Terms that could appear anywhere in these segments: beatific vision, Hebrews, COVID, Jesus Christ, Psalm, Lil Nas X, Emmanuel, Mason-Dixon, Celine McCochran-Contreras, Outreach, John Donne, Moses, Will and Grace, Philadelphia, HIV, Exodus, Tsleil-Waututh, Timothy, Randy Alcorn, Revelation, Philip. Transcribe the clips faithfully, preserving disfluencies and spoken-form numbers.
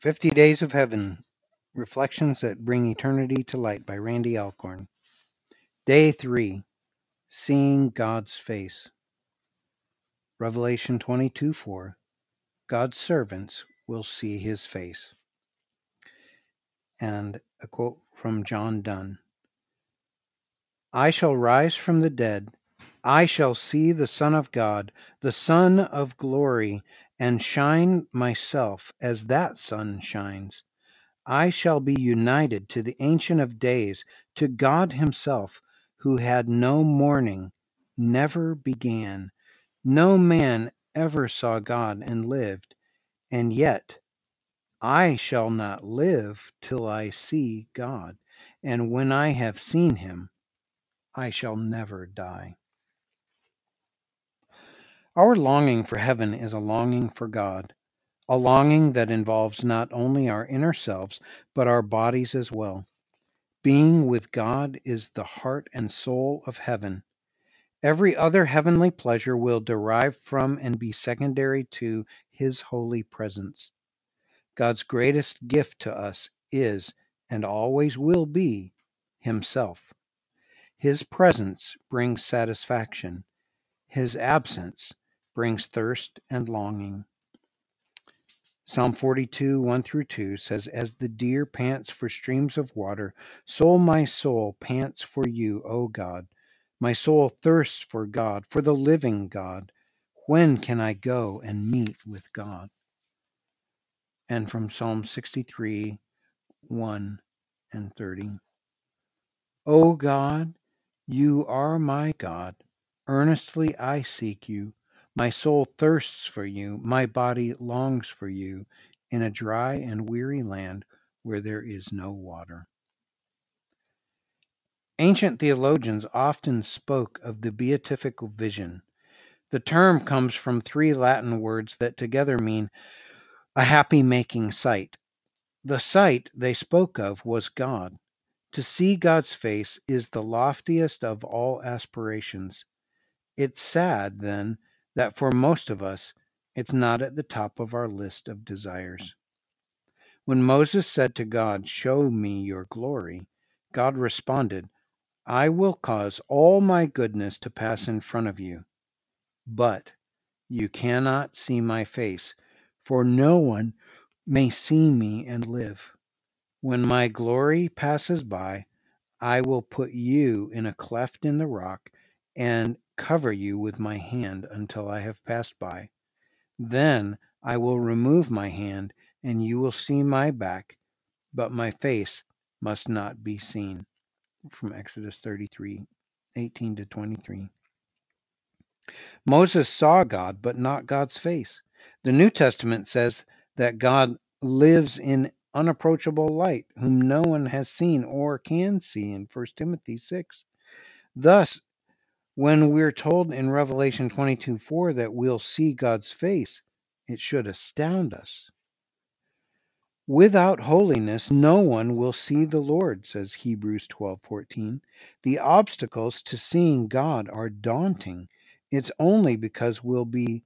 fifty Days of Heaven, Reflections that Bring Eternity to Light by Randy Alcorn. Day three, Seeing God's Face. Revelation twenty-two four, God's servants will see his face. And a quote from John Donne. I shall rise from the dead. I shall see the Son of God, the Son of glory, and shine myself as that sun shines. I shall be united to the Ancient of Days, to God himself, who had no morning, never began. No man ever saw God and lived, and yet I shall not live till I see God, and when I have seen him, I shall never die. Our longing for heaven is a longing for God, a longing that involves not only our inner selves, but our bodies as well. Being with God is the heart and soul of heaven. Every other heavenly pleasure will derive from and be secondary to his holy presence. God's greatest gift to us is, and always will be, himself. His presence brings satisfaction. His absence brings thirst and longing. Psalm forty-two, one through two says, As the deer pants for streams of water, so my soul pants for you, O God. My soul thirsts for God, for the living God. When can I go and meet with God? And from Psalm sixty-three, one and thirty. O God, you are my God. Earnestly I seek you. My soul thirsts for you, my body longs for you, in a dry and weary land where there is no water. Ancient theologians often spoke of the beatific vision. The term comes from three Latin words that together mean a happy-making sight. The sight they spoke of was God. To see God's face is the loftiest of all aspirations. It's sad, then, that for most of us, it's not at the top of our list of desires. When Moses said to God, Show me your glory, God responded, I will cause all my goodness to pass in front of you, but you cannot see my face, for no one may see me and live. When my glory passes by, I will put you in a cleft in the rock and cover you with my hand until I have passed by. Then I will remove my hand, and you will see my back, but my face must not be seen. From Exodus thirty-three, eighteen to twenty-three. Moses saw God, but not God's face. The New Testament says that God lives in unapproachable light, whom no one has seen or can see in First Timothy six. Thus, when we're told in Revelation twenty-two four that we'll see God's face, it should astound us. Without holiness, no one will see the Lord, says Hebrews twelve fourteen. The obstacles to seeing God are daunting. It's only because we'll be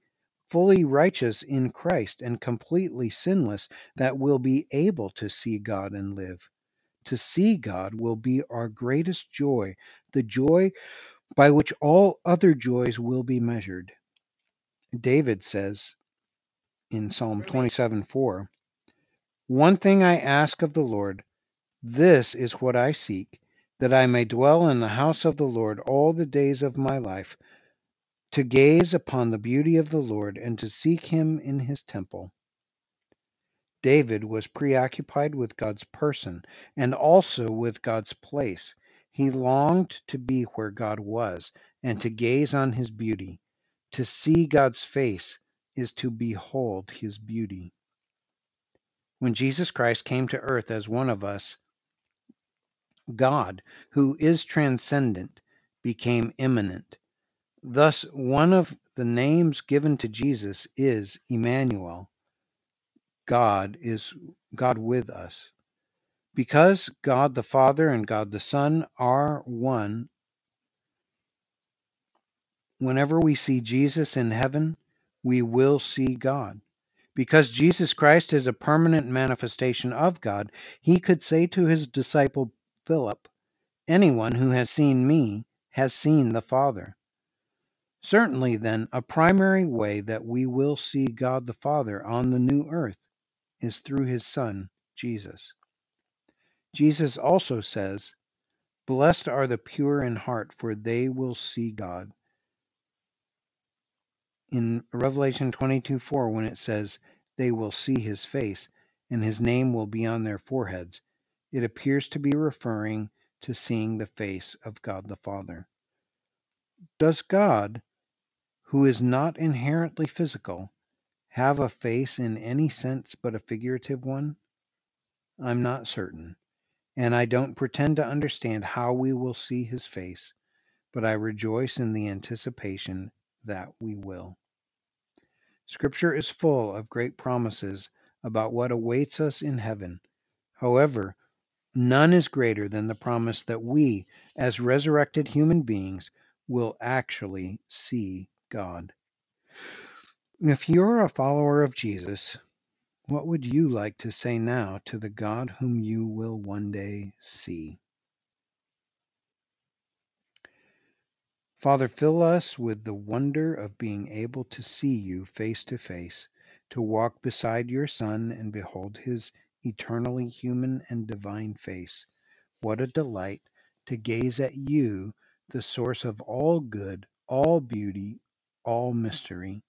fully righteous in Christ and completely sinless that we'll be able to see God and live. To see God will be our greatest joy, the joy by which all other joys will be measured. David says in Psalm twenty-seven four, One thing I ask of the Lord, this is what I seek, that I may dwell in the house of the Lord all the days of my life, to gaze upon the beauty of the Lord and to seek him in his temple. David was preoccupied with God's person and also with God's place. He longed to be where God was and to gaze on his beauty. To see God's face is to behold his beauty. When Jesus Christ came to earth as one of us, God, who is transcendent, became immanent. Thus, one of the names given to Jesus is Emmanuel. God is God with us. Because God the Father and God the Son are one, whenever we see Jesus in heaven, we will see God. Because Jesus Christ is a permanent manifestation of God, he could say to his disciple Philip, "Anyone who has seen me has seen the Father." Certainly, then, a primary way that we will see God the Father on the new earth is through his Son, Jesus. Jesus also says, "Blessed are the pure in heart, for they will see God." In Revelation twenty-two four, when it says, "They will see his face, and his name will be on their foreheads," it appears to be referring to seeing the face of God the Father. Does God, who is not inherently physical, have a face in any sense but a figurative one? I'm not certain, and I don't pretend to understand how we will see his face, but I rejoice in the anticipation that we will. Scripture is full of great promises about what awaits us in heaven. However, none is greater than the promise that we, as resurrected human beings, will actually see God. If you're a follower of Jesus, what would you like to say now to the God whom you will one day see? Father, fill us with the wonder of being able to see you face to face, to walk beside your Son and behold his eternally human and divine face. What a delight to gaze at you, the source of all good, all beauty, all mystery.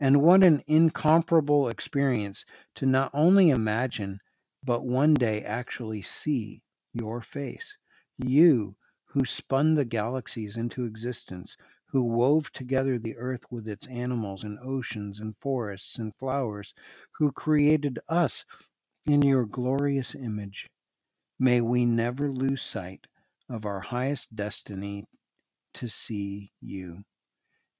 And what an incomparable experience to not only imagine, but one day actually see your face. You, who spun the galaxies into existence, who wove together the earth with its animals and oceans and forests and flowers, who created us in your glorious image. May we never lose sight of our highest destiny, to see you.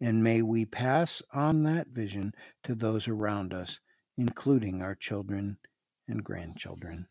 And may we pass on that vision to those around us, including our children and grandchildren.